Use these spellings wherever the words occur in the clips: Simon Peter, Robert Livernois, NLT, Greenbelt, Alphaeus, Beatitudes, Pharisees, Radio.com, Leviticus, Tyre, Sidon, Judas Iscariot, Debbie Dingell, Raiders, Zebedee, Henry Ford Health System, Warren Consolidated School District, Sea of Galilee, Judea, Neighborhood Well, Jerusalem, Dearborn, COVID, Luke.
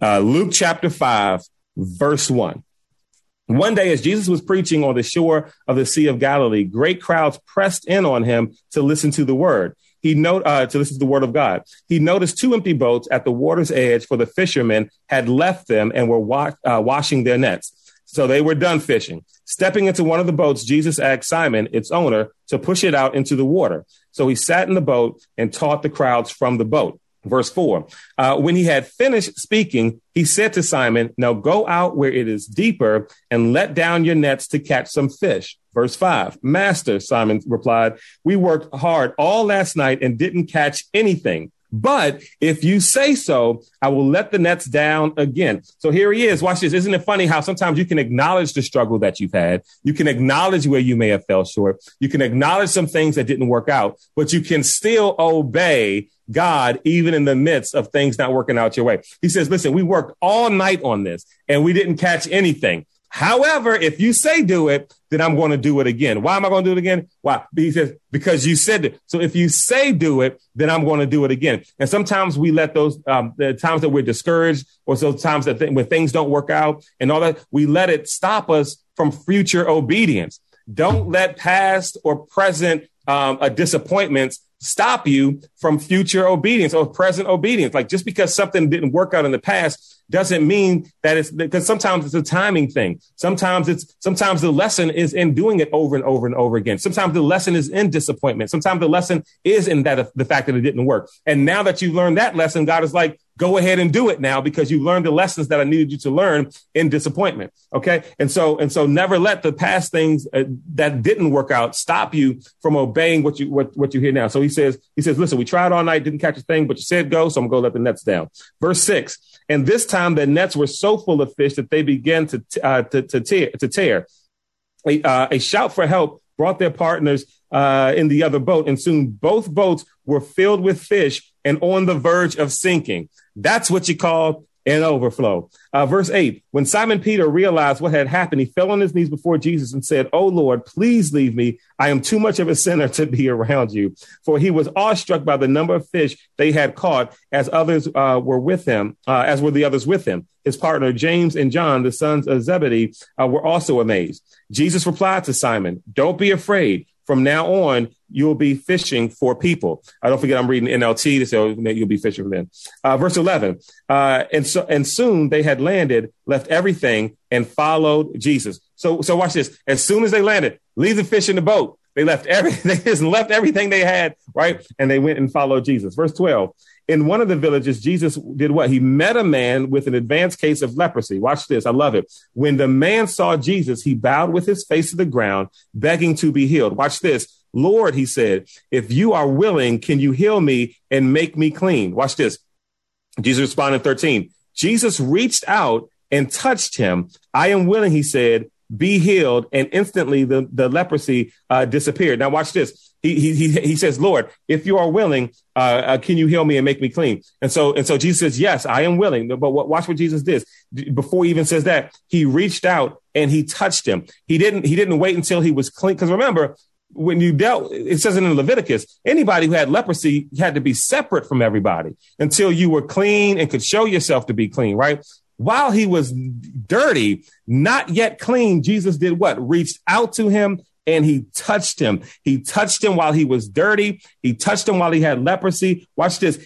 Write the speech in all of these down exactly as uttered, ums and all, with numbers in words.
Uh, Luke chapter five, verse one. One day, as Jesus was preaching on the shore of the Sea of Galilee, great crowds pressed in on him to listen to the word. He note uh, to listen to the word of God. He noticed two empty boats at the water's edge, for the fishermen had left them and were wa- uh, washing their nets. So they were done fishing. Stepping into one of the boats, Jesus asked Simon, its owner, to push it out into the water. So he sat in the boat and taught the crowds from the boat. Verse four, uh, when he had finished speaking, he said to Simon, now go out where it is deeper and let down your nets to catch some fish. Verse five, Master, Simon replied, we worked hard all last night and didn't catch anything. But if you say so, I will let the nets down again. So here he is. Watch this. Isn't it funny how sometimes you can acknowledge the struggle that you've had? You can acknowledge where you may have fell short. You can acknowledge some things that didn't work out, but you can still obey God, even in the midst of things not working out your way. He says, listen, we worked all night on this and we didn't catch anything. However, if you say do it, then I'm going to do it again. Why am I going to do it again? Why? He says, because you said it. So if you say do it, then I'm going to do it again. And sometimes we let those um, the times that we're discouraged, or those times that th- when things don't work out and all that, we let it stop us from future obedience. Don't let past or present um, uh, disappointments stop you from future obedience or present obedience. Like just because something didn't work out in the past doesn't mean that it's, because sometimes it's a timing thing. Sometimes it's, sometimes the lesson is in doing it over and over and over again. Sometimes the lesson is in disappointment. Sometimes the lesson is in that, the fact that it didn't work. And now that you've learned that lesson, God is like, go ahead and do it now, because you learned the lessons that I needed you to learn in disappointment. Okay. And so, and so never let the past things uh, that didn't work out stop you from obeying what you, what, what you hear now. So he says, he says, listen, we tried all night, didn't catch a thing, but you said go. So I'm going to let the nets down. Verse six. And this time the nets were so full of fish that they began to, uh, to, to tear, to tear. A, uh, a shout for help brought their partners uh, in the other boat. And soon both boats were filled with fish and on the verge of sinking. That's what you call an overflow. Uh, verse eight, when Simon Peter realized what had happened, he fell on his knees before Jesus and said, oh, Lord, please leave me. I am too much of a sinner to be around you. For he was awestruck by the number of fish they had caught, as others uh, were with him, uh, as were the others with him. His partner, James and John, the sons of Zebedee, uh, were also amazed. Jesus replied to Simon, don't be afraid. From now on, you'll be fishing for people. I don't forget, I'm reading N L T, so you'll be fishing for them. Uh, verse eleven, uh, and so and soon they had landed, left everything, and followed Jesus. So, so watch this. As soon as they landed, leave the fish in the boat. They left everything. They just left everything they had, right? And they went and followed Jesus. Verse twelve. In one of the villages, Jesus did what? He met a man with an advanced case of leprosy. Watch this. I love it. When the man saw Jesus, he bowed with his face to the ground, begging to be healed. Watch this. Lord, he said, if you are willing, can you heal me and make me clean? Watch this. Jesus responded, thirteen. Jesus reached out and touched him. I am willing, he said, be healed. And instantly the, the leprosy uh, disappeared. Now watch this. He, he, he says, Lord, if you are willing, uh, uh, can you heal me and make me clean? And so, and so Jesus says, yes, I am willing. But what, watch what Jesus did before he even says that. He reached out and he touched him. He didn't, he didn't wait until he was clean. Cause remember, when you dealt, it says it in Leviticus, anybody who had leprosy had to be separate from everybody until you were clean and could show yourself to be clean, right? While he was dirty, not yet clean, Jesus did what? Reached out to him. And he touched him. He touched him while he was dirty. He touched him while he had leprosy. Watch this.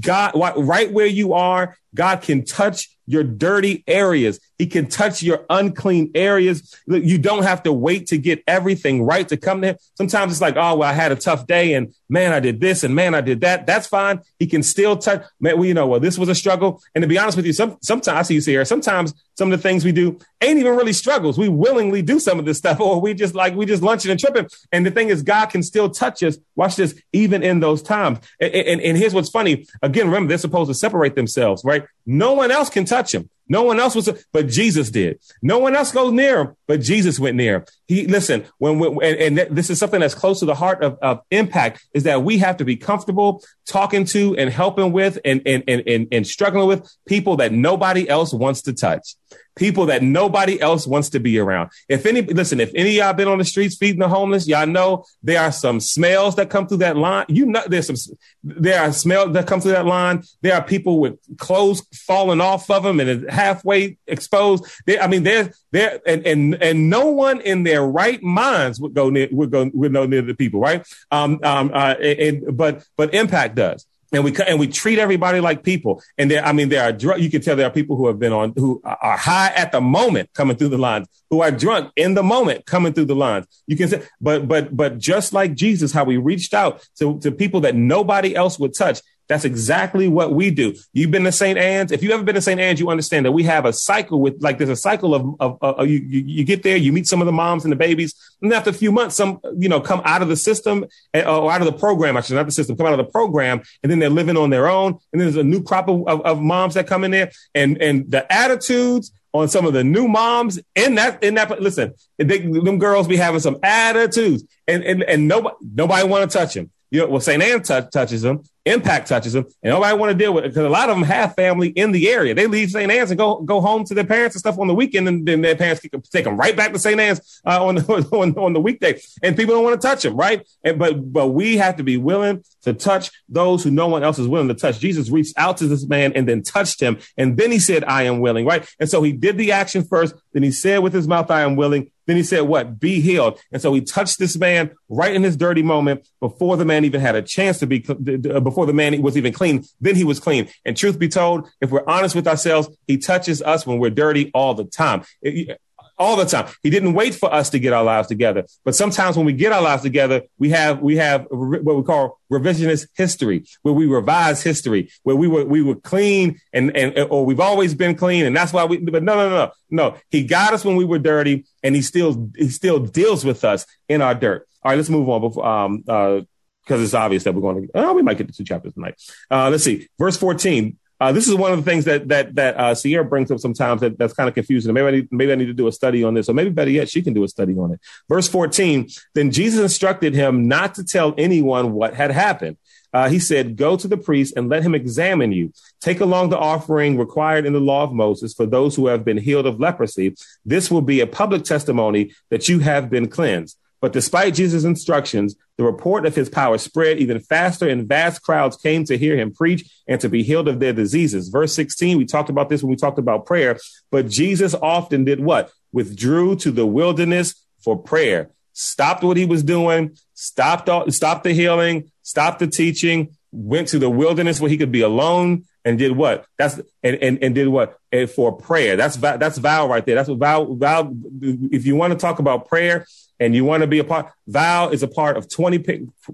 God, right where you are, God can touch your dirty areas. He can touch your unclean areas. You don't have to wait to get everything right to come to him. Sometimes it's like, oh, well, I had a tough day and man, I did this and man, I did that. That's fine. He can still touch. Man, well, you know, well, this was a struggle. And to be honest with you, some, sometimes I see you see here, sometimes some of the things we do ain't even really struggles. We willingly do some of this stuff, or we just like, we just lunching and tripping. And the thing is, God can still touch us. Watch this, even in those times. And, and, and here's what's funny. Again, remember, they're supposed to separate themselves, right? No one else can touch him. No one else was, but Jesus did. No one else goes near him, but Jesus went near him. He listen, when we, and, and this is something that's close to the heart of, of impact, is that we have to be comfortable talking to and helping with and, and, and, and, and struggling with people that nobody else wants to touch, people that nobody else wants to be around. If any, listen, if any of y'all been on the streets feeding the homeless, y'all know there are some smells that come through that line. You know, there's some, there are smells that come through that line. There are people with clothes falling off of them and halfway exposed. They, I mean, there's there, and, and, and no one in there right minds would go near, would go, would go near the people, right? Um, um, uh, and, but, but impact does. And we, and we treat everybody like people. And there, I mean, there are drunk, you can tell there are people who have been on, who are high at the moment coming through the lines, who are drunk in the moment coming through the lines. You can say, but, but, but just like Jesus, how we reached out to, to people that nobody else would touch. That's exactly what we do. You've been to Saint Anne's. If you've ever been to Saint Anne's, you understand that we have a cycle with, like, there's a cycle of, of, of, of you, you, you get there, you meet some of the moms and the babies. And after a few months, some, you know, come out of the system or out of the program, actually, not the system, come out of the program. And then they're living on their own. And then there's a new crop of, of, of moms that come in there, and, and the attitudes on some of the new moms in that, in that, listen, they, them girls be having some attitudes, and, and, and nobody, nobody want to touch them. You know, well, Saint Anne t- touches them, Impact touches them, and nobody want to deal with it because a lot of them have family in the area. They leave Saint Anne's and go go home to their parents and stuff on the weekend, and then their parents can take them right back to Saint Anne's uh, on, the, on on the weekday, and people don't want to touch them, right? And but but we have to be willing to touch those who no one else is willing to touch. Jesus reached out to this man and then touched him, and then he said, "I am willing," right? And so he did the action first, then he said with his mouth, "I am willing." Then he said, what? Be healed. And so he touched this man right in his dirty moment before the man even had a chance to be, before the man was even clean. Then he was clean. And truth be told, if we're honest with ourselves, he touches us when we're dirty all the time. It, all the time. He didn't wait for us to get our lives together. But sometimes when we get our lives together, we have we have what we call revisionist history, where we revise history, where we were we were clean and and or we've always been clean. And that's why we. But no, no, no, no. He got us when we were dirty, and he still he still deals with us in our dirt. All right, let's move on. Before, um, uh, because it's obvious that we're going to. Oh, we might get to two chapters tonight. Uh, let's see, verse fourteen. Uh, this is one of the things that that that uh, Sierra brings up sometimes that, that's kind of confusing. Maybe I, need, maybe I need to do a study on this, or maybe better yet, she can do a study on it. Verse fourteen, then Jesus instructed him not to tell anyone what had happened. Uh, he said, go to the priest and let him examine you. Take along the offering required in the law of Moses for those who have been healed of leprosy. This will be a public testimony that you have been cleansed. But despite Jesus' instructions, the report of his power spread even faster, and vast crowds came to hear him preach and to be healed of their diseases. Verse sixteen, we talked about this when we talked about prayer, but Jesus often did what? Withdrew to the wilderness for prayer, stopped what he was doing, stopped, all, stopped the healing, stopped the teaching, went to the wilderness where he could be alone. And did what? That's and, and, and did what? And for prayer. That's that's vow right there. That's what vow vow. If you want to talk about prayer and you want to be a part, vow is a part of twenty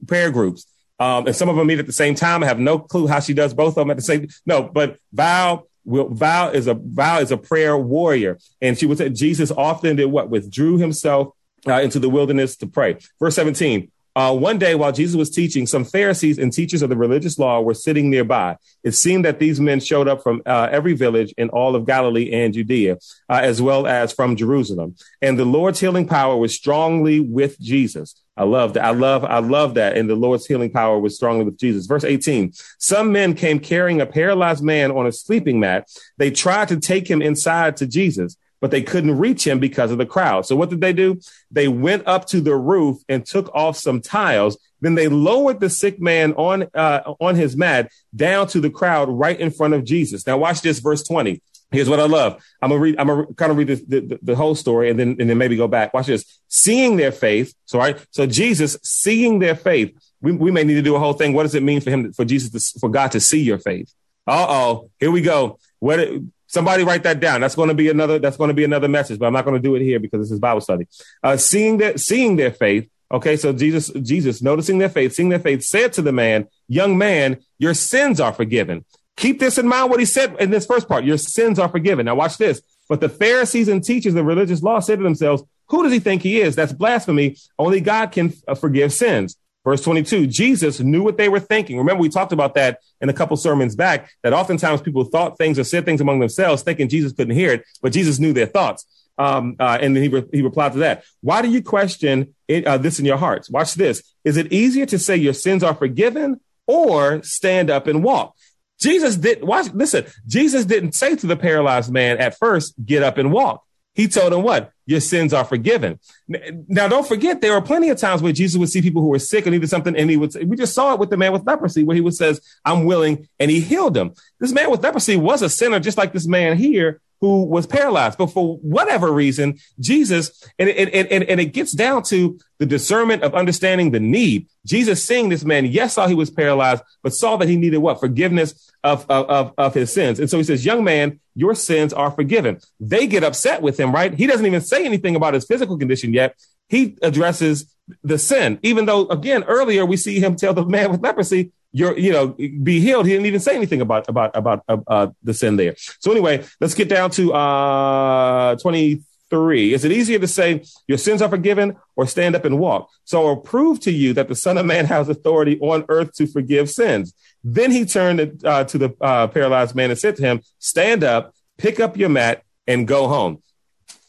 prayer groups. Um, and some of them meet at the same time. I have no clue how she does both of them at the same. No, but vow will vow is a vow is a prayer warrior. And she would say Jesus often did what? Withdrew himself uh, into the wilderness to pray. Verse seventeen. Uh, one day while Jesus was teaching, some Pharisees and teachers of the religious law were sitting nearby. It seemed that these men showed up from uh, every village in all of Galilee and Judea, uh, as well as from Jerusalem. And the Lord's healing power was strongly with Jesus. I love that. I love, I love that. And the Lord's healing power was strongly with Jesus. Verse eighteen, some men came carrying a paralyzed man on a sleeping mat. They tried to take him inside to Jesus, but they couldn't reach him because of the crowd. So what did they do? They went up to the roof and took off some tiles. Then they lowered the sick man on uh, on his mat down to the crowd right in front of Jesus. Now watch this, verse twenty. Here's what I love. I'm gonna read. I'm gonna kind of read this, the, the whole story and then and then maybe go back. Watch this. Seeing their faith. So right. So Jesus seeing their faith. We we may need to do a whole thing. What does it mean for him for Jesus to, for God to see your faith? Uh oh. Here we go. What? It, Somebody write that down. That's going to be another. That's going to be another message, but I'm not going to do it here because this is Bible study. Uh, seeing that, seeing their faith. Okay, so Jesus, Jesus, noticing their faith, seeing their faith, said to the man, "Young man, your sins are forgiven." Keep this in mind. What he said in this first part: your sins are forgiven. Now watch this. But the Pharisees and teachers of the religious law said to themselves, "Who does he think he is? That's blasphemy. Only God can forgive sins." Verse twenty-two, Jesus knew what they were thinking. Remember, we talked about that in a couple sermons back, that oftentimes people thought things or said things among themselves, thinking Jesus couldn't hear it, but Jesus knew their thoughts. Um, uh, and then he, re- he replied to that. Why do you question it, uh, this in your hearts? Watch this. Is it easier to say your sins are forgiven or stand up and walk? Jesus didn't watch. Listen, Jesus didn't say to the paralyzed man at first, get up and walk. He told him what? Your sins are forgiven. Now, don't forget, there are plenty of times where Jesus would see people who were sick and needed something. And he would say, we just saw it with the man with leprosy where he would says, I'm willing. And he healed him. This man with leprosy was a sinner, just like this man here who was paralyzed. But for whatever reason, Jesus, and it, and, and, and it gets down to the discernment of understanding the need. Jesus seeing this man, yes, saw he was paralyzed, but saw that he needed what? Forgiveness of, of, of his sins. And so he says, young man, your sins are forgiven. They get upset with him, right? He doesn't even say anything about his physical condition yet. He addresses the sin, even though, again, earlier we see him tell the man with leprosy, You're, you know, be healed. He didn't even say anything about about about uh, the sin there. So anyway, let's get down to uh, twenty-three. Is it easier to say your sins are forgiven or stand up and walk? So I'll prove to you that the Son of Man has authority on earth to forgive sins. Then he turned uh, to the uh, paralyzed man and said to him, stand up, pick up your mat and go home.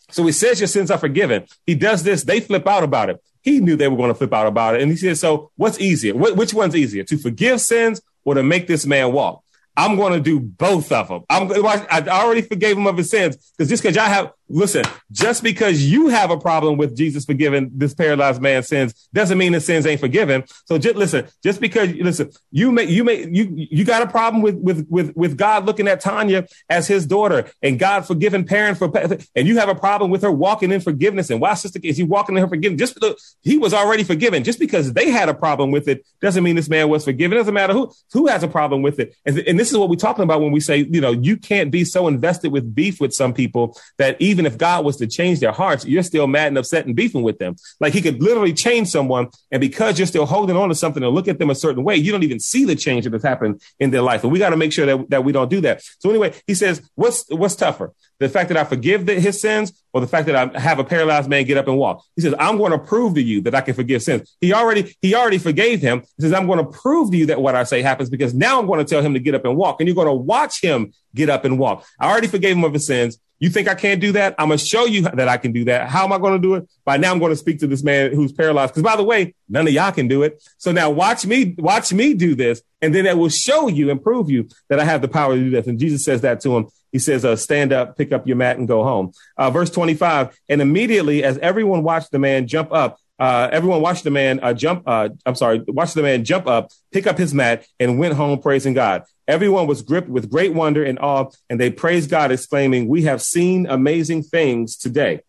So he says your sins are forgiven. He does this. They flip out about it. He knew they were going to flip out about it. And he said, so what's easier? Wh- which one's easier, to forgive sins or to make this man walk? I'm going to do both of them. I'm, I already forgave him of his sins because just because y'all have, listen, just because you have a problem with Jesus forgiving this paralyzed man's sins doesn't mean his sins ain't forgiven. So just listen, just because, listen, you may, you may, you, you got a problem with, with, with, with God looking at Tanya as his daughter and God forgiving parent for, and you have a problem with her walking in forgiveness. And why sister, is he walking in her forgiveness? Just look, he was already forgiven. Just because they had a problem with it doesn't mean this man was forgiven. It doesn't matter who, who has a problem with it. And, and this This is what we're talking about when we say, you know, you can't be so invested with beef with some people that even if God was to change their hearts, you're still mad and upset and beefing with them. Like he could literally change someone. And because you're still holding on to something and look at them a certain way, you don't even see the change that's happened in their life. And we got to make sure that, that we don't do that. So anyway, he says, what's what's tougher? The fact that I forgive the, his sins or the fact that I have a paralyzed man get up and walk? He says, I'm going to prove to you that I can forgive sins. He already he already forgave him. He says, I'm going to prove to you that what I say happens because now I'm going to tell him to get up and walk. And you're going to watch him get up and walk. I already forgave him of his sins. You think I can't do that? I'm going to show you that I can do that. How am I going to do it? By now I'm going to speak to this man who's paralyzed. Because by the way, none of y'all can do it. So now watch me, watch me do this. And then it will show you and prove you that I have the power to do this. And Jesus says that to him. He says, uh, stand up, pick up your mat and go home. Uh, verse twenty-five. And immediately as everyone watched the man jump up, uh, everyone watched the man uh, jump. Uh, I'm sorry. Watched the man jump up, pick up his mat and went home praising God. Everyone was gripped with great wonder and awe, and they praised God, exclaiming, we have seen amazing things today.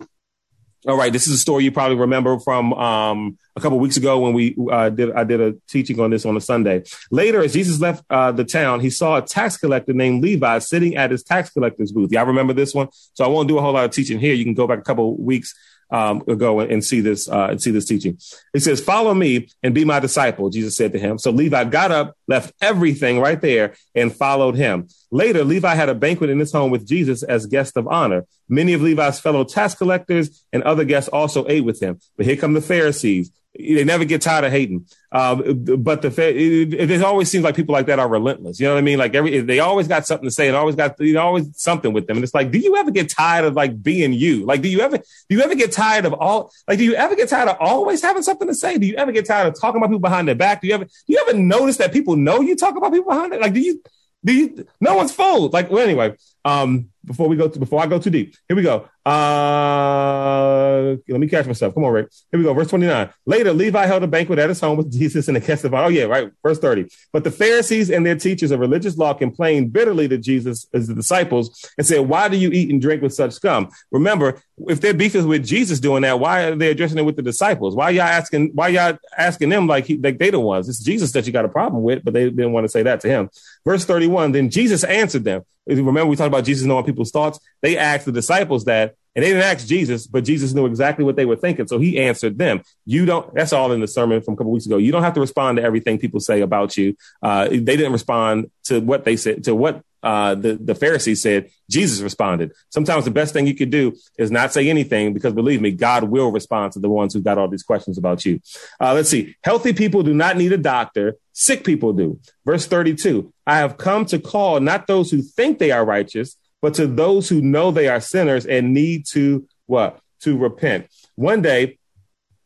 All right. This is a story you probably remember from um, a couple of weeks ago when we uh, did I did a teaching on this on a Sunday. Later, as Jesus left uh, the town, he saw a tax collector named Levi sitting at his tax collector's booth. Y'all remember this one? So I won't do a whole lot of teaching here. You can go back a couple of weeks um, ago and, and see this uh, and see this teaching. He says, follow me and be my disciple, Jesus said to him. So Levi got up, left everything right there and followed him. Later, Levi had a banquet in his home with Jesus as guest of honor. Many of Levi's fellow tax collectors and other guests also ate with him. But here come the Pharisees. They never get tired of hating. Uh, but the it, it, it always seems like people like that are relentless. You know what I mean? Like every they always got something to say and always got you know, always something with them. And it's like, do you ever get tired of like being you? Like, do you ever do you ever get tired of all? Like, do you ever get tired of always having something to say? Do you ever get tired of talking about people behind their back? Do you ever do you ever notice that people know you talk about people behind it? Like, do you? Do you, no one's fooled. Like, well, anyway, um, before we go, to, before I go too deep, here we go. Uh, let me catch myself. Come on, Rick. Here we go. Verse twenty-nine. Later, Levi held a banquet at his home with Jesus and the guests of honor. Oh yeah. Right. Verse thirty. But the Pharisees and their teachers of religious law complained bitterly to Jesus as the disciples and said, why do you eat and drink with such scum? Remember, if their beef is with Jesus doing that, why are they addressing it with the disciples? Why y'all asking, why y'all asking them like, he, like they the ones? It's Jesus that you got a problem with, but they didn't want to say that to him. Verse thirty-one. Then Jesus answered them. Remember, we talked about Jesus knowing people's thoughts. They asked the disciples that, and they didn't ask Jesus, but Jesus knew exactly what they were thinking. So he answered them. You don't, that's all in the sermon from a couple weeks ago. You don't have to respond to everything people say about you. Uh, they didn't respond to what they said, to what uh, the, the Pharisees said. Jesus responded. Sometimes the best thing you could do is not say anything because believe me, God will respond to the ones who got all these questions about you. Uh, let's see. Healthy people do not need a doctor. Sick people do. Verse thirty-two. I have come to call not those who think they are righteous, but to those who know they are sinners and need to what? To repent. One day,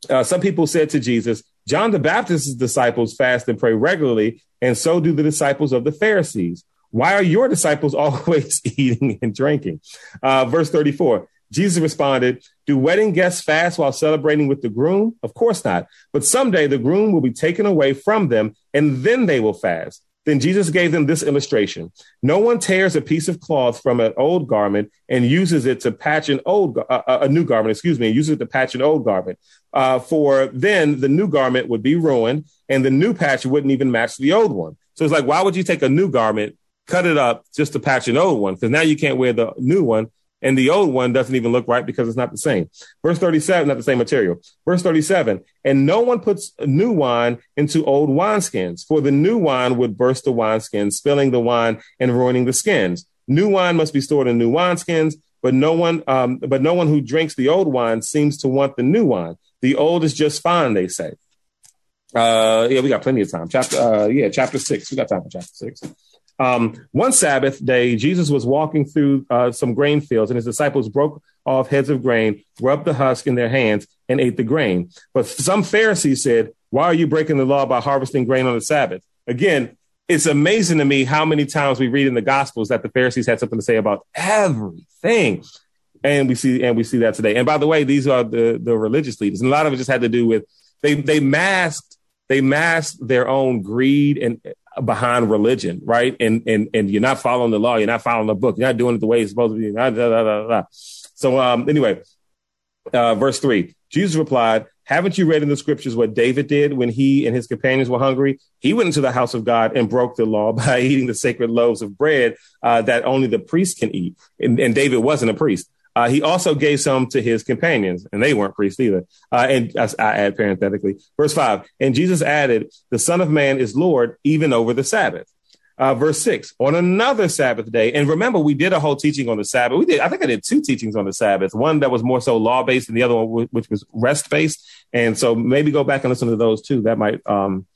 uh, some people said to Jesus, John the Baptist's disciples fast and pray regularly, and so do the disciples of the Pharisees. Why are your disciples always eating and drinking? Uh, verse thirty-four, Jesus responded, do wedding guests fast while celebrating with the groom? Of course not. But someday the groom will be taken away from them, and then they will fast. Then Jesus gave them this illustration. No one tears a piece of cloth from an old garment and uses it to patch an old, uh, a new garment, excuse me, and uses it to patch an old garment. Uh, for then the new garment would be ruined and the new patch wouldn't even match the old one. So it's like, why would you take a new garment, cut it up just to patch an old one? Because now you can't wear the new one and the old one doesn't even look right because it's not the same. Verse thirty-seven, not the same material. Verse thirty-seven, and no one puts new wine into old wineskins, for the new wine would burst the wineskins, spilling the wine and ruining the skins. New wine must be stored in new wineskins, but no one, um, but no one who drinks the old wine seems to want the new wine. The old is just fine, they say. Uh, yeah, we got plenty of time. Chapter, uh, yeah, chapter six. We got time for chapter six. Um, one Sabbath day, Jesus was walking through uh, some grain fields, and his disciples broke off heads of grain, rubbed the husk in their hands, and ate the grain. But some Pharisees said, why are you breaking the law by harvesting grain on the Sabbath? Again, it's amazing to me how many times we read in the Gospels that the Pharisees had something to say about everything. And we see and we see that today. And by the way, these are the, the religious leaders. And a lot of it just had to do with they they masked they masked their own greed and behind religion, right? And and and you're not following the law, you're not following the book, you're not doing it the way it's supposed to be. Blah, blah, blah, blah. So um, anyway, uh, verse three, Jesus replied, haven't you read in the scriptures what David did when he and his companions were hungry? He went into the house of God and broke the law by eating the sacred loaves of bread uh, that only the priest can eat. And, and David wasn't a priest. Uh, he also gave some to his companions, and they weren't priests either. Uh, and I, I add parenthetically, verse five, and Jesus added, the Son of Man is Lord even over the Sabbath. Uh, verse six, on another Sabbath day. And remember, we did a whole teaching on the Sabbath. We did. I think I did two teachings on the Sabbath, one that was more so law based and the other one which was rest based. And so maybe go back and listen to those, too. That might um,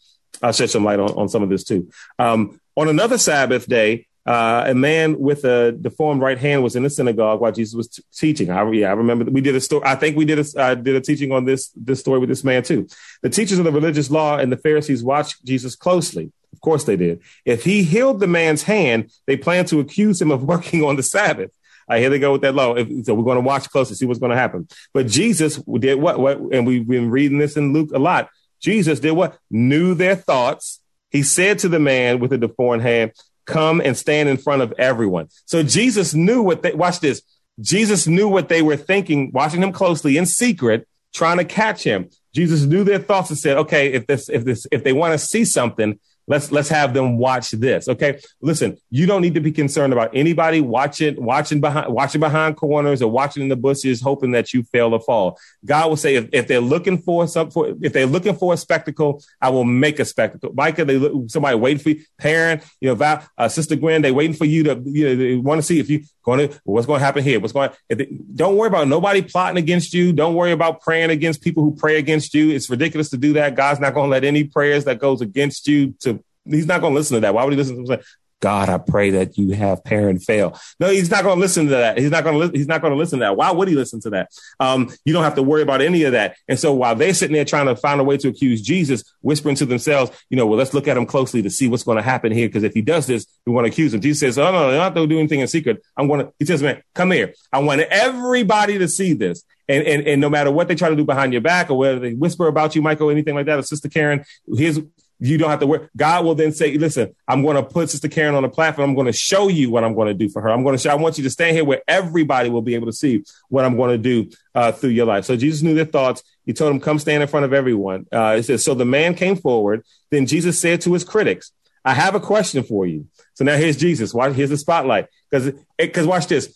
I'll shed some light on, on some of this, too. Um, on another Sabbath day. Uh, a man with a deformed right hand was in the synagogue while Jesus was t- teaching. I, yeah, I remember we did a story. I think we did a, uh, did a teaching on this, this story with this man, too. The teachers of the religious law and the Pharisees watched Jesus closely. Of course they did. If he healed the man's hand, they planned to accuse him of working on the Sabbath. Uh, here they go with that law. If, so we're going to watch closely, see what's going to happen. But Jesus did what? What? And we've been reading this in Luke a lot. Jesus did what? Knew their thoughts. He said to the man with a deformed hand, come and stand in front of everyone. So Jesus knew what they, watch this. Jesus knew what they were thinking, watching him closely in secret, trying to catch him. Jesus knew their thoughts and said, okay, if this, if this, if they want to see something, let's, let's have them watch this. Okay. Listen, you don't need to be concerned about anybody watching, watching behind, watching behind corners or watching in the bushes, hoping that you fail or fall. God will say, if, if they're looking for something, if they're looking for a spectacle, I will make a spectacle. Micah, they look, somebody waiting for you, Parent, you know, Val, uh, Sister Gwen, they waiting for you to, you know, they want to see if you going to, what's going to happen here? What's going to, if they, don't worry about nobody plotting against you. Don't worry about praying against people who pray against you. It's ridiculous to do that. God's not going to let any prayers that goes against you to, he's not going to listen to that. Why would he listen to him say, God, I pray that you have Parent fail? No, he's not going to listen to that. He's not going to, li- he's not going to listen to that. Why would he listen to that? Um, you don't have to worry about any of that. And so while they're sitting there trying to find a way to accuse Jesus, whispering to themselves, you know, well, let's look at him closely to see what's going to happen here. Cause if he does this, we want to accuse him. Jesus says, oh no, they're not going to do anything in secret. I'm going to, he says, man, come here. I want everybody to see this. And, and, and no matter what they try to do behind your back or whether they whisper about you, Michael, anything like that, or Sister Karen, here's, you don't have to worry. God will then say, listen, I'm going to put Sister Karen on a platform. I'm going to show you what I'm going to do for her. I'm going to show, I want you to stand here where everybody will be able to see what I'm going to do uh, through your life. So Jesus knew their thoughts. He told them, come stand in front of everyone. Uh, it says, so the man came forward. Then Jesus said to his critics, I have a question for you. So now here's Jesus. Watch, here's the spotlight. Because because watch this.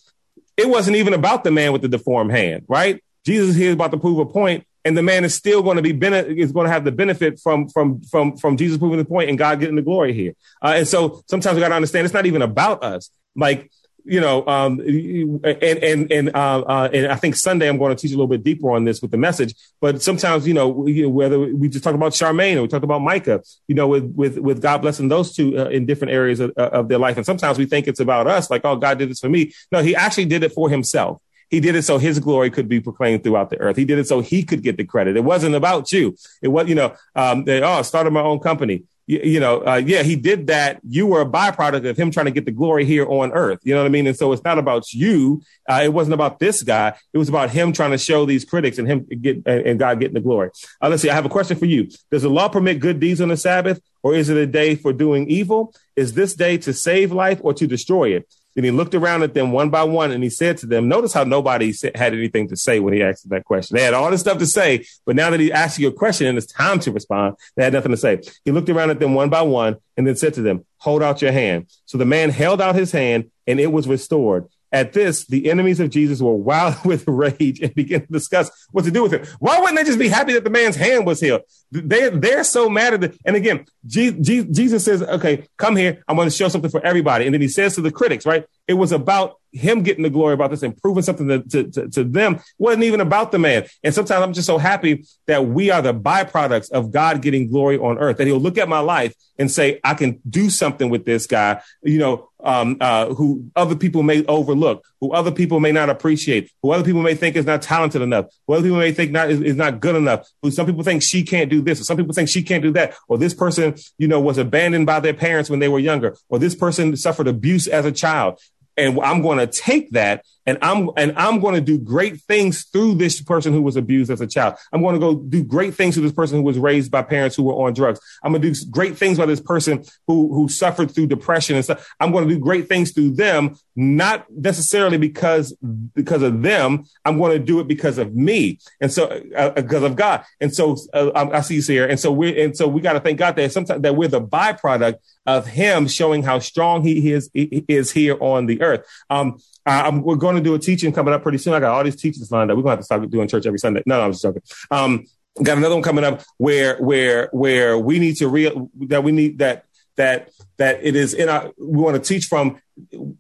It wasn't even about the man with the deformed hand, right? Jesus here is about to prove a point. And the man is still going to be bene- is going to have the benefit from from from from Jesus proving the point and God getting the glory here. Uh, and so sometimes we got to understand it's not even about us. Like, you know, um, and and and uh, uh, and I think Sunday I'm going to teach a little bit deeper on this with the message. But sometimes, you know, whether we just talked about Charmaine or we talked about Micah, you know, with with with God blessing those two uh, in different areas of, of their life. And sometimes we think it's about us, like, oh, God did this for me. No, he actually did it for himself. He did it so his glory could be proclaimed throughout the earth. He did it so he could get the credit. It wasn't about you. It was, you know, um, they oh, started my own company. You, you know, uh, yeah, he did that. You were a byproduct of him trying to get the glory here on earth. You know what I mean? And so it's not about you. Uh, it wasn't about this guy. It was about him trying to show these critics and him get and, and God getting the glory. Uh, let's see. I have a question for you. Does the law permit good deeds on the Sabbath, or is it a day for doing evil? Is this day to save life or to destroy it? Then he looked around at them one by one and he said to them, notice how nobody had anything to say when he asked that question. They had all this stuff to say, but now that he asked you a question and it's time to respond, they had nothing to say. He looked around at them one by one and then said to them, hold out your hand. So the man held out his hand and it was restored. At this, the enemies of Jesus were wild with rage and began to discuss what to do with him. Why wouldn't they just be happy that the man's hand was healed? They're, they're so mad at it. And again, G- G- Jesus says, OK, come here. I'm going to show something for everybody. And then he says to the critics, right? It was about him getting the glory about this and proving something to, to, to, to them. It wasn't even about the man. And sometimes I'm just so happy that we are the byproducts of God getting glory on earth, that he'll look at my life and say, I can do something with this guy, you know, um, uh, who other people may overlook, who other people may not appreciate, who other people may think is not talented enough, who other people may think not is, is not good enough, who some people think she can't do this, or some people think she can't do that, or this person, you know, was abandoned by their parents when they were younger, or this person suffered abuse as a child. And I'm going to take that and I'm and I'm going to do great things through this person who was abused as a child. I'm going to go do great things to this person who was raised by parents who were on drugs. I'm going to do great things by this person who, who suffered through depression and stuff. I'm going to do great things through them, not necessarily because because of them. I'm going to do it because of me. And so uh, because of God. And so uh, I, I see you here. And so we and so we got to thank God that sometimes that we're the byproduct of him showing how strong he is, he is here on the earth. Um, I'm, we're going to do a teaching coming up pretty soon. I got all these teachings lined up. We're going to have to stop doing church every Sunday. No, no, I'm just joking. Um, got another one coming up where, where, where we need to real that we need that, that, that it is in our, we want to teach from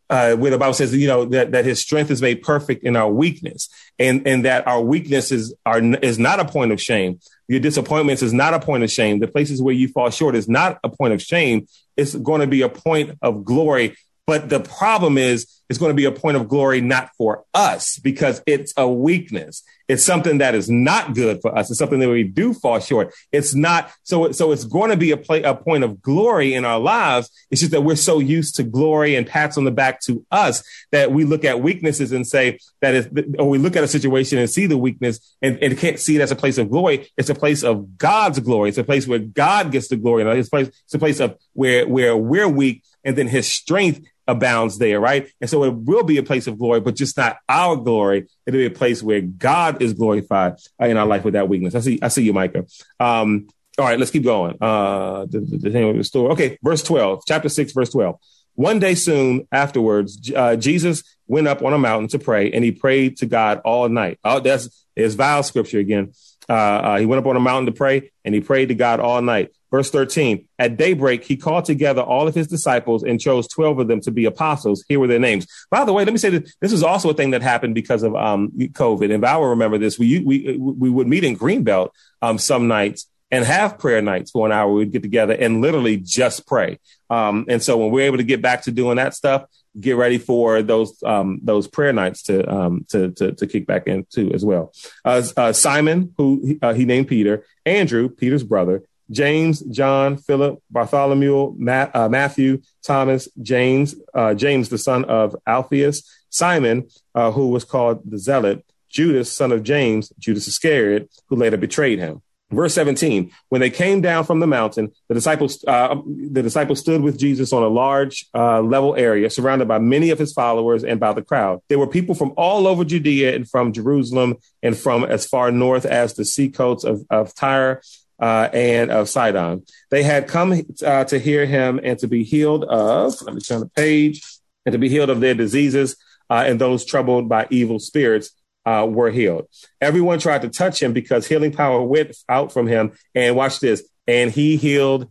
uh, where the Bible says, you know, that, that his strength is made perfect in our weakness, and, and that our weakness is, our, is not a point of shame. Your disappointments is not a point of shame. The places where you fall short is not a point of shame. It's going to be a point of glory. But the problem is it's going to be a point of glory, not for us, because it's a weakness. It's something that is not good for us. It's something that we do fall short. It's not. So, so it's going to be a play, a point of glory in our lives. It's just that we're so used to glory and pats on the back to us that we look at weaknesses and say that is, or we look at a situation and see the weakness and, and can't see it as a place of glory. It's a place of God's glory. It's a place where God gets the glory. It's a place, it's a place of where, where we're weak and then his strength abounds there, right? And so it will be a place of glory, but just not our glory. It'll be a place where God is glorified in our life with that weakness. I see, I see you, Micah. Um, all right, let's keep going. Uh, the, the, the story. Okay, verse twelve, chapter six, verse twelve. One day soon afterwards, uh, Jesus went up on a mountain to pray, and he prayed to God all night. Oh, that's his vile scripture again. Uh, uh, he went up on a mountain to pray, and he prayed to God all night. Verse thirteen, at daybreak, he called together all of his disciples and chose twelve of them to be apostles. Here were their names. By the way, let me say that this is also a thing that happened because of um, COVID. And if I will remember this, we we we would meet in Greenbelt um, some nights and have prayer nights for an hour. We'd get together and literally just pray. Um, and so when we're able to get back to doing that stuff, get ready for those um, those prayer nights to, um, to to to kick back into as well. Uh, uh, Simon, who uh, he named Peter, Andrew, Peter's brother, James, John, Philip, Bartholomew, Ma- uh, Matthew, Thomas, James, uh, James, the son of Alphaeus, Simon, uh, who was called the Zealot, Judas, son of James, Judas Iscariot, who later betrayed him. Verse seventeen, when they came down from the mountain, the disciples, uh, the disciples stood with Jesus on a large uh, level area surrounded by many of his followers and by the crowd. There were people from all over Judea and from Jerusalem and from as far north as the seacoasts of, of Tyre uh, and of Sidon. They had come uh, to hear him and to be healed of, let me turn the page, and to be healed of their diseases uh, and those troubled by evil spirits. Uh, were healed. Everyone tried to touch him because healing power went out from him. And watch this. And he healed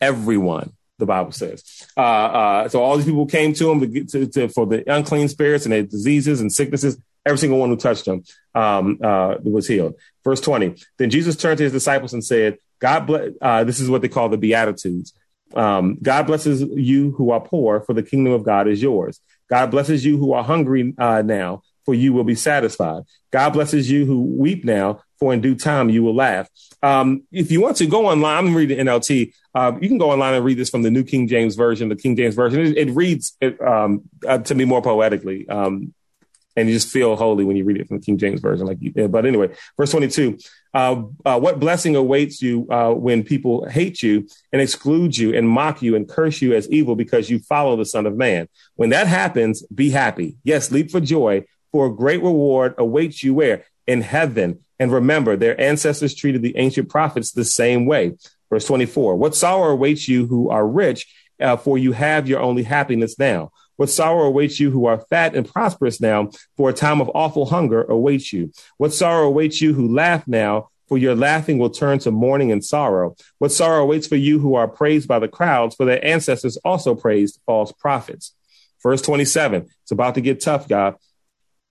everyone, the Bible says. Uh, uh, so all these people came to him to get to, to, for the unclean spirits and their diseases and sicknesses. Every single one who touched him um, uh, was healed. Verse twenty. Then Jesus turned to his disciples and said, God bless. Uh, this is what they call the Beatitudes. Um, God blesses you who are poor, for the kingdom of God is yours. God blesses you who are hungry uh, now, for you will be satisfied. God blesses you who weep now, for in due time you will laugh. Um, if you want to go online, I'm reading N L T. Uh, you can go online and read this from the New King James Version, the King James Version. It, it reads it, um, uh, to me more poetically. Um, And you just feel holy when you read it from the King James Version. Like, you, But anyway, verse twenty-two, uh, uh, what blessing awaits you uh, when people hate you and exclude you and mock you and curse you as evil because you follow the Son of Man? When that happens, be happy. Yes, leap for joy, for a great reward awaits you where? In heaven. And remember, their ancestors treated the ancient prophets the same way. Verse twenty-four, what sorrow awaits you who are rich, uh, for you have your only happiness now. What sorrow awaits you who are fat and prosperous now, for a time of awful hunger awaits you. What sorrow awaits you who laugh now, for your laughing will turn to mourning and sorrow. What sorrow awaits for you who are praised by the crowds, for their ancestors also praised false prophets. Verse twenty-seven, it's about to get tough, God.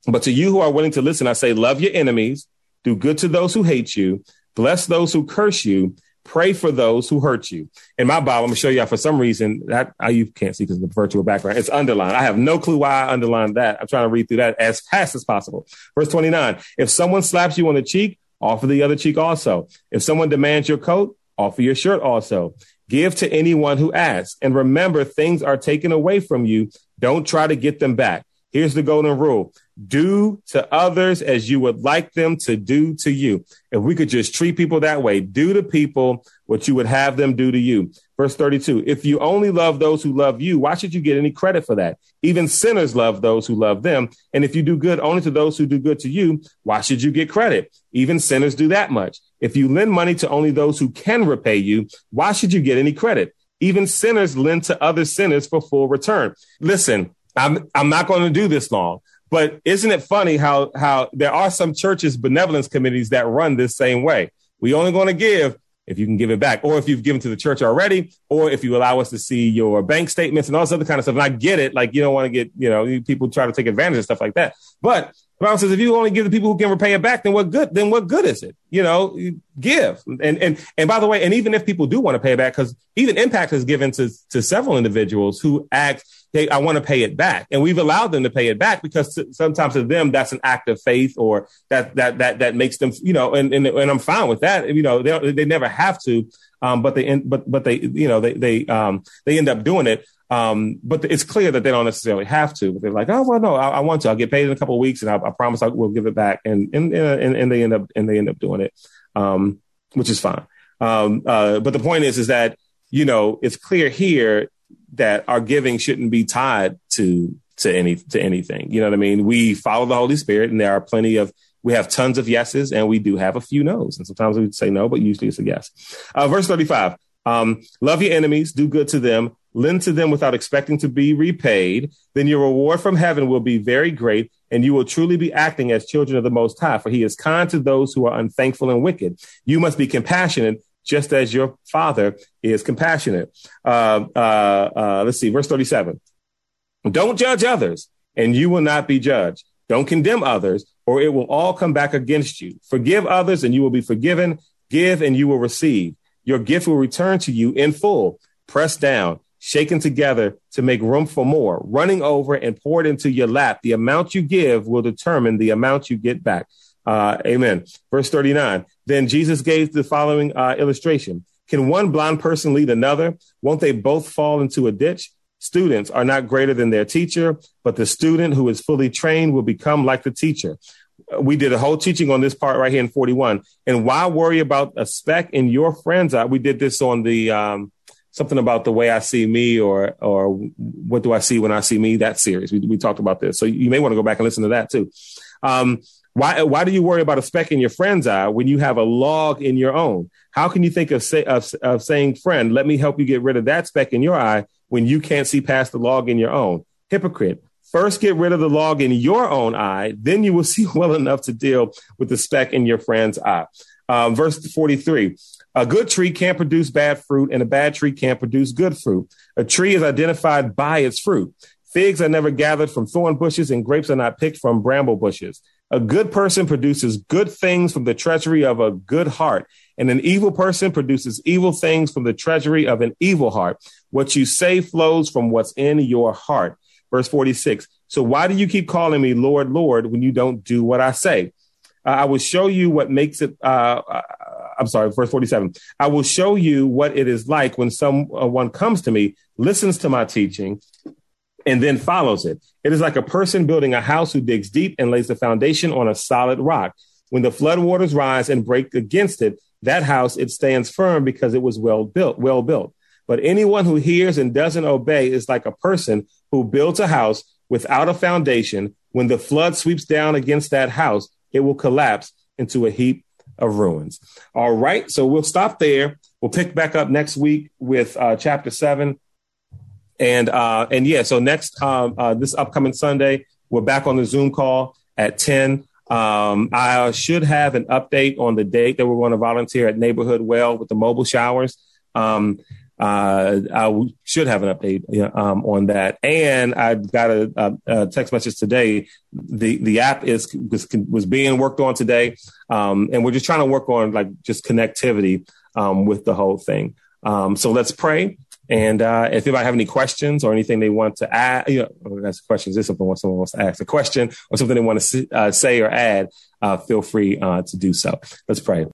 But to you who are willing to listen, I say, love your enemies, do good to those who hate you, bless those who curse you, pray for those who hurt you. In my Bible, I'm going to show you how, for some reason, that I, you can't see because of the virtual background, it's underlined. I have no clue why I underlined that. I'm trying to read through that as fast as possible. Verse twenty-nine, if someone slaps you on the cheek, offer the other cheek also. If someone demands your coat, offer your shirt also. Give to anyone who asks. And remember, things are taken away from you. Don't try to get them back. Here's the golden rule. Do to others as you would like them to do to you. If we could just treat people that way, do to people what you would have them do to you. Verse thirty-two, if you only love those who love you, why should you get any credit for that? Even sinners love those who love them. And if you do good only to those who do good to you, why should you get credit? Even sinners do that much. If you lend money to only those who can repay you, why should you get any credit? Even sinners lend to other sinners for full return. Listen, I'm I'm not going to do this long, but isn't it funny how how there are some churches, benevolence committees that run this same way? We only going to give if you can give it back, or if you've given to the church already, or if you allow us to see your bank statements and all this other kind of stuff. And I get it. Like, you don't want to get, you know, people try to take advantage of stuff like that. But the Bible says if you only give to people who can repay it back, then what good? Then what good is it? You know, give. And and and by the way, and even if people do want to pay it back, because even Impact has given to to several individuals who act, hey, I want to pay it back, and we've allowed them to pay it back because to, sometimes to them that's an act of faith, or that that that that makes them, you know, and and, and I'm fine with that. You know, they they never have to, um, but they but but they you know they they um they end up doing it. Um, but it's clear that they don't necessarily have to, but they're like, oh, well, no, I, I want to, I'll get paid in a couple of weeks and I, I promise I will give it back. And, and, and, and they end up, and they end up doing it. Um, which is fine. Um, uh, but the point is, is that, you know, it's clear here that our giving shouldn't be tied to, to any, to anything. You know what I mean? We follow the Holy Spirit, and there are plenty of, we have tons of yeses, and we do have a few no's. And sometimes we say no, but usually it's a yes. Uh, verse thirty-five, um, love your enemies, do good to them. Lend to them without expecting to be repaid, then your reward from heaven will be very great, and you will truly be acting as children of the Most High, for he is kind to those who are unthankful and wicked. You must be compassionate, just as your Father is compassionate. Uh, uh, uh, let's see, verse thirty-seven. Don't judge others, and you will not be judged. Don't condemn others, or it will all come back against you. Forgive others, and you will be forgiven. Give, and you will receive. Your gift will return to you in full, pressed down, shaken together to make room for more, running over and poured into your lap. The amount you give will determine the amount you get back. Uh, amen. Verse thirty-nine. Then Jesus gave the following uh, illustration. Can one blind person lead another? Won't they both fall into a ditch? Students are not greater than their teacher, but the student who is fully trained will become like the teacher. We did a whole teaching on this part right here in forty-one. And why worry about a speck in your friend's eye? We did this on the, um, something about the way I see me, or or what do I see when I see me, that series. We, we talked about this. So you may want to go back and listen to that too. Um, why why do you worry about a speck in your friend's eye when you have a log in your own? How can you think of, say, of, of saying, friend, let me help you get rid of that speck in your eye when you can't see past the log in your own? Hypocrite. First, get rid of the log in your own eye. Then you will see well enough to deal with the speck in your friend's eye. Um, verse forty-three. A good tree can't produce bad fruit, and a bad tree can't produce good fruit. A tree is identified by its fruit. Figs are never gathered from thorn bushes, and grapes are not picked from bramble bushes. A good person produces good things from the treasury of a good heart, and an evil person produces evil things from the treasury of an evil heart. What you say flows from what's in your heart. Verse forty-six. So why do you keep calling me Lord, Lord, when you don't do what I say? Uh, I will show you what makes it. Uh, I'm sorry, verse forty-seven. I will show you what it is like when someone comes to me, listens to my teaching, and then follows it. It is like a person building a house who digs deep and lays the foundation on a solid rock. When the floodwaters rise and break against it, that house, it stands firm because it was well built, well built. But anyone who hears and doesn't obey is like a person who builds a house without a foundation. When the flood sweeps down against that house, it will collapse into a heap of ruins. All right. So we'll stop there. We'll pick back up next week with uh, chapter seven. And uh, and yeah, so next um, uh, this upcoming Sunday, we're back on the Zoom call at ten. Um, I should have an update on the date that we're going to volunteer at Neighborhood Well with the mobile showers. Um, uh, I should have an update um, on that. And I got a, a, a text message today. The the app is was, was being worked on today, um, and we're just trying to work on like just connectivity um, with the whole thing. Um, so let's pray. And uh, if anybody have any questions or anything they want to add, you know, that's questions. There's something someone wants to ask a question or something they want to uh, say or add. Uh, feel free uh, to do so. Let's pray.